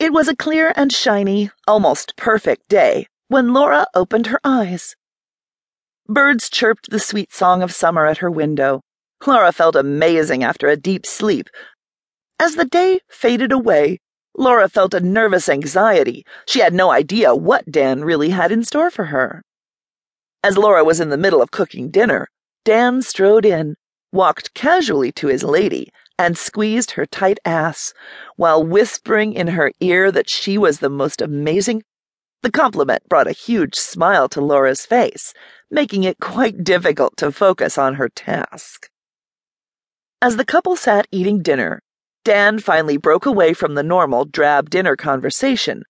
It was a clear and shiny, almost perfect day when Laura opened her eyes. Birds chirped the sweet song of summer at her window. Laura felt amazing after a deep sleep. As the day faded away, Laura felt a nervous anxiety. She had no idea what Dan really had in store for her. As Laura was in the middle of cooking dinner, Dan strode in, walked casually to his lady, and squeezed her tight ass, while whispering in her ear that she was the most amazing. The compliment brought a huge smile to Laura's face, making it quite difficult to focus on her task. As the couple sat eating dinner, Dan finally broke away from the normal drab dinner conversation